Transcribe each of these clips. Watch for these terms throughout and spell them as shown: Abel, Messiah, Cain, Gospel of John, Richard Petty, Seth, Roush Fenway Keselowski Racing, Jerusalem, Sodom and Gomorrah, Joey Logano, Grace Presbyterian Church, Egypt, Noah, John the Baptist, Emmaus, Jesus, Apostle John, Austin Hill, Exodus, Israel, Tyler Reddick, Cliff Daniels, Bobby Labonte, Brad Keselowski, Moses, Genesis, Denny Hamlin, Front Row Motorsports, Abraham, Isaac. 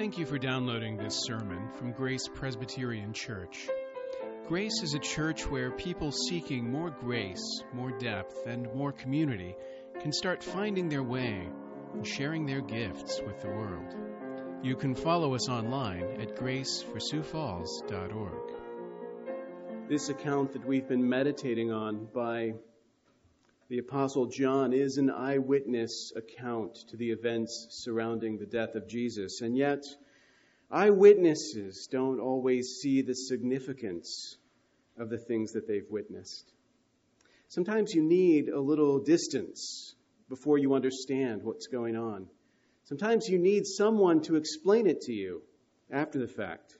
Thank you for downloading this sermon from Grace Presbyterian Church. Grace is a church where people seeking more grace, more depth, and more community can start finding their way and sharing their gifts with the world. You can follow us online at graceforsufalls.org. This account that we've been meditating on by the Apostle John is an eyewitness account to the events surrounding the death of Jesus. And yet, eyewitnesses don't always see the significance of the things that they've witnessed. Sometimes you need a little distance before you understand what's going on. Sometimes you need someone to explain it to you after the fact.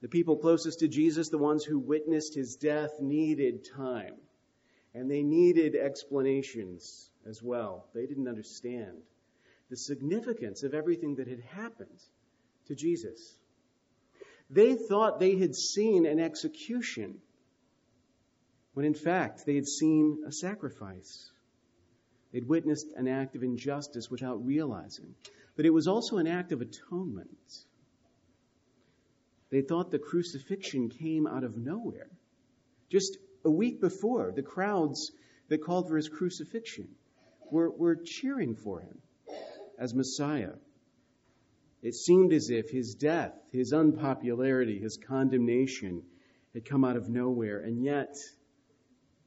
The people closest to Jesus, the ones who witnessed his death, needed time. And they needed explanations as well. They didn't understand the significance of everything that had happened to Jesus. They thought they had seen an execution, when in fact they had seen a sacrifice. They'd witnessed an act of injustice without realizing that it was also an act of atonement. They thought the crucifixion came out of nowhere. Just a week before, the crowds that called for his crucifixion were cheering for him as Messiah. It seemed as if his death, his unpopularity, his condemnation had come out of nowhere, and yet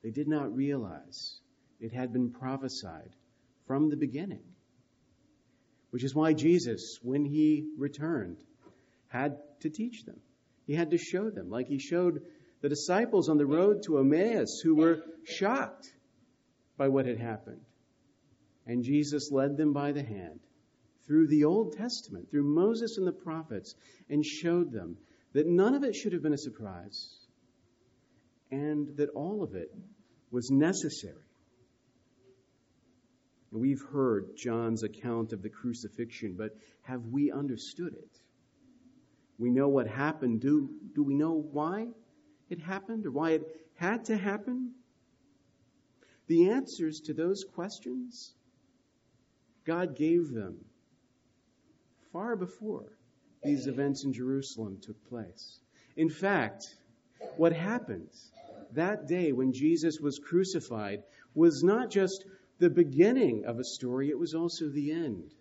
they did not realize it had been prophesied from the beginning, which is why Jesus, when he returned, had to teach them. He had to show them, like he showed the disciples on the road to Emmaus, who were shocked by what had happened. And Jesus led them by the hand through the Old Testament, through Moses and the prophets, and showed them that none of it should have been a surprise and that all of it was necessary. And we've heard John's account of the crucifixion, but have we understood it? We know what happened. Do we know why it happened, or why it had to happen? The answers to those questions, God gave them far before these events in Jerusalem took place. In fact, what happened that day when Jesus was crucified was not just the beginning of a story, it was also the end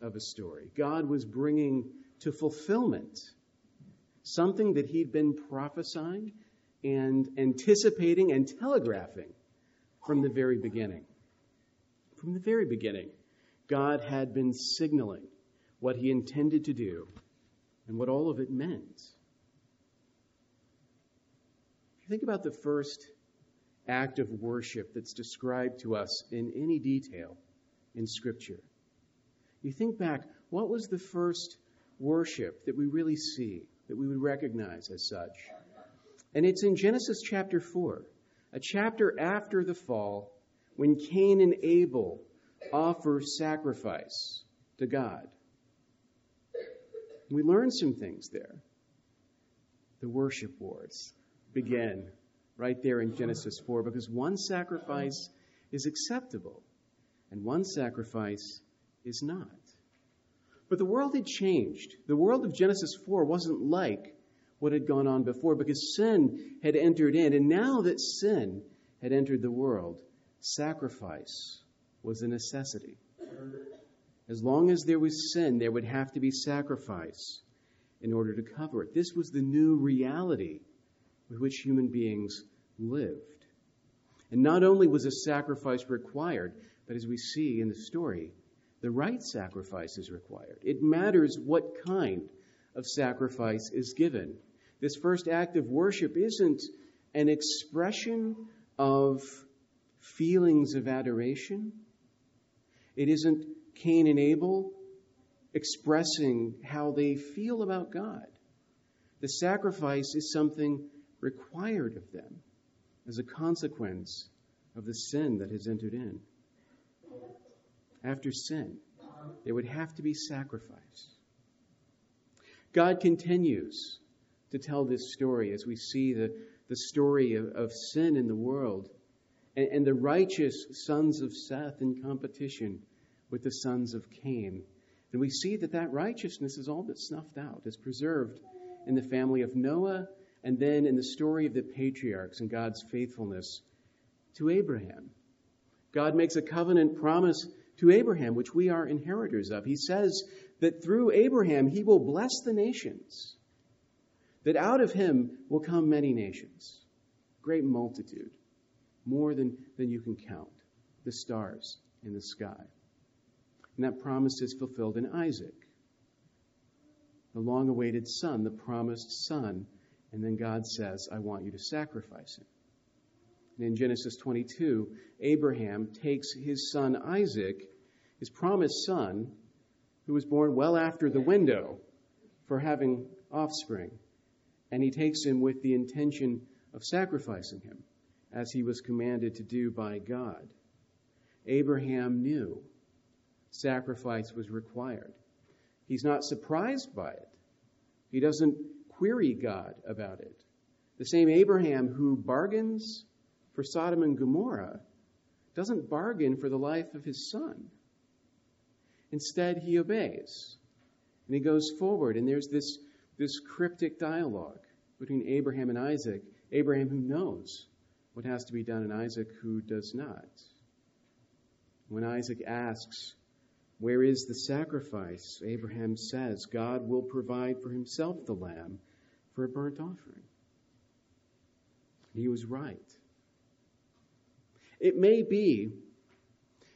of a story. God was bringing to fulfillment something that he'd been prophesying and anticipating and telegraphing from the very beginning. From the very beginning, God had been signaling what he intended to do and what all of it meant. If you think about the first act of worship that's described to us in any detail in Scripture, you think back, what was the first worship that we really see, that we would recognize as such? And it's in Genesis chapter 4, a chapter after the fall, when Cain and Abel offer sacrifice to God. We learn some things there. The worship wars begin right there in Genesis 4, because one sacrifice is acceptable and one sacrifice is not. But the world had changed. The world of Genesis 4 wasn't like what had gone on before, because sin had entered in. And now that sin had entered the world, sacrifice was a necessity. As long as there was sin, there would have to be sacrifice in order to cover it. This was the new reality with which human beings lived. And not only was a sacrifice required, but as we see in the story, the right sacrifice is required. It matters what kind of sacrifice is given. This first act of worship isn't an expression of feelings of adoration. It isn't Cain and Abel expressing how they feel about God. The sacrifice is something required of them as a consequence of the sin that has entered in. After sin, there would have to be sacrifice. God continues to tell this story as we see the story of sin in the world and the righteous sons of Seth in competition with the sons of Cain. And we see that that righteousness is all but snuffed out, is preserved in the family of Noah, and then in the story of the patriarchs and God's faithfulness to Abraham. God makes a covenant promise to Abraham, which we are inheritors of. He says that through Abraham, he will bless the nations, that out of him will come many nations, great multitude, more than you can count, the stars in the sky. And that promise is fulfilled in Isaac, the long-awaited son, the promised son. And then God says, I want you to sacrifice him. And in Genesis 22, Abraham takes his son Isaac, his promised son, who was born well after the window for having offspring, and he takes him with the intention of sacrificing him, as he was commanded to do by God. Abraham knew sacrifice was required. He's not surprised by it. He doesn't query God about it. The same Abraham who bargains for Sodom and Gomorrah doesn't bargain for the life of his son. Instead, he obeys, and he goes forward, and there's this cryptic dialogue between Abraham and Isaac, Abraham who knows what has to be done and Isaac who does not. When Isaac asks, where is the sacrifice? Abraham says, God will provide for himself the lamb for a burnt offering. He was right. It may be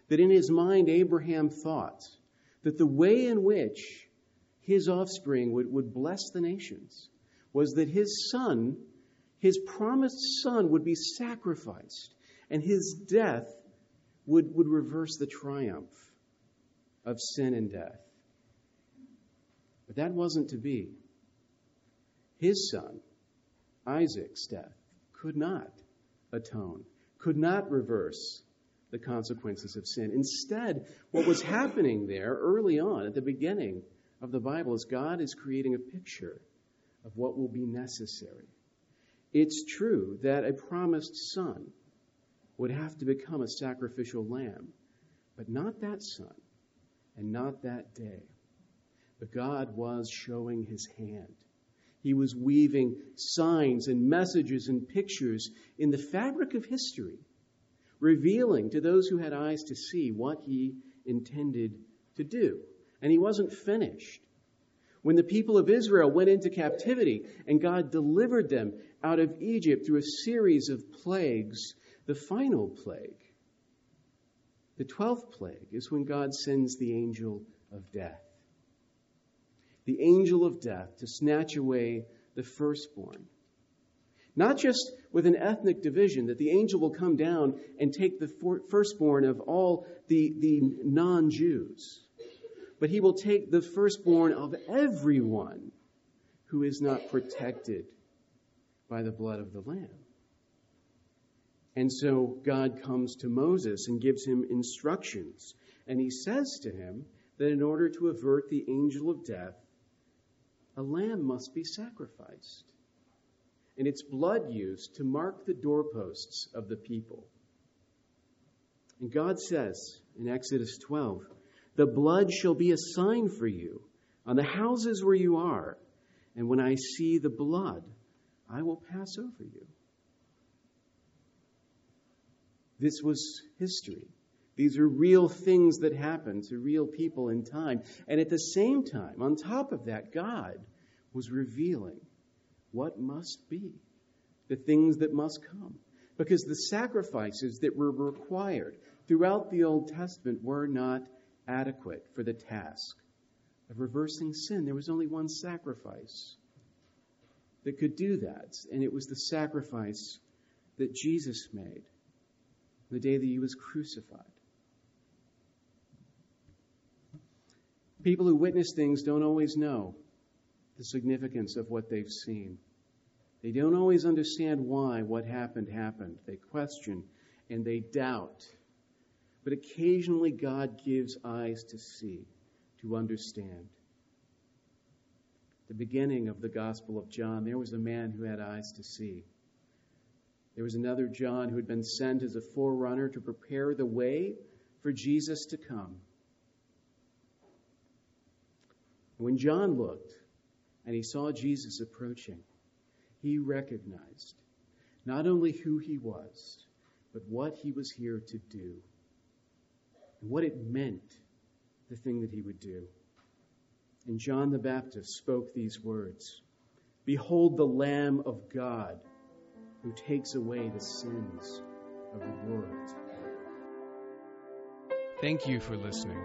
that in his mind, Abraham thought that the way in which his offspring would bless the nations was that his son, his promised son, would be sacrificed, and his death would reverse the triumph of sin and death. But that wasn't to be. His son, Isaac's death, could not atone, could not reverse the consequences of sin. Instead, what was happening there early on at the beginning of the Bible is God is creating a picture of what will be necessary. It's true that a promised son would have to become a sacrificial lamb, but not that son. And not that day. But God was showing his hand. He was weaving signs and messages and pictures in the fabric of history, revealing to those who had eyes to see what he intended to do. And he wasn't finished. When the people of Israel went into captivity and God delivered them out of Egypt through a series of plagues, the final plague, the 12th plague, is when God sends the angel of death. The angel of death to snatch away the firstborn. Not just with an ethnic division, that the angel will come down and take the firstborn of all the non-Jews, but he will take the firstborn of everyone who is not protected by the blood of the Lamb. And so God comes to Moses and gives him instructions. And he says to him that in order to avert the angel of death, a lamb must be sacrificed, and its blood used to mark the doorposts of the people. And God says in Exodus 12, the blood shall be a sign for you on the houses where you are. And when I see the blood, I will pass over you. This was history. These are real things that happened to real people in time. And at the same time, on top of that, God was revealing what must be, the things that must come. Because the sacrifices that were required throughout the Old Testament were not adequate for the task of reversing sin. There was only one sacrifice that could do that. And it was the sacrifice that Jesus made the day that he was crucified. People who witness things don't always know the significance of what they've seen. They don't always understand why what happened happened. They question and they doubt. But occasionally God gives eyes to see, to understand. At the beginning of the Gospel of John, there was a man who had eyes to see. There was another John who had been sent as a forerunner to prepare the way for Jesus to come. When John looked and he saw Jesus approaching, he recognized not only who he was, but what he was here to do and what it meant, the thing that he would do. And John the Baptist spoke these words, "Behold the Lamb of God who takes away the sins of the world." Thank you for listening.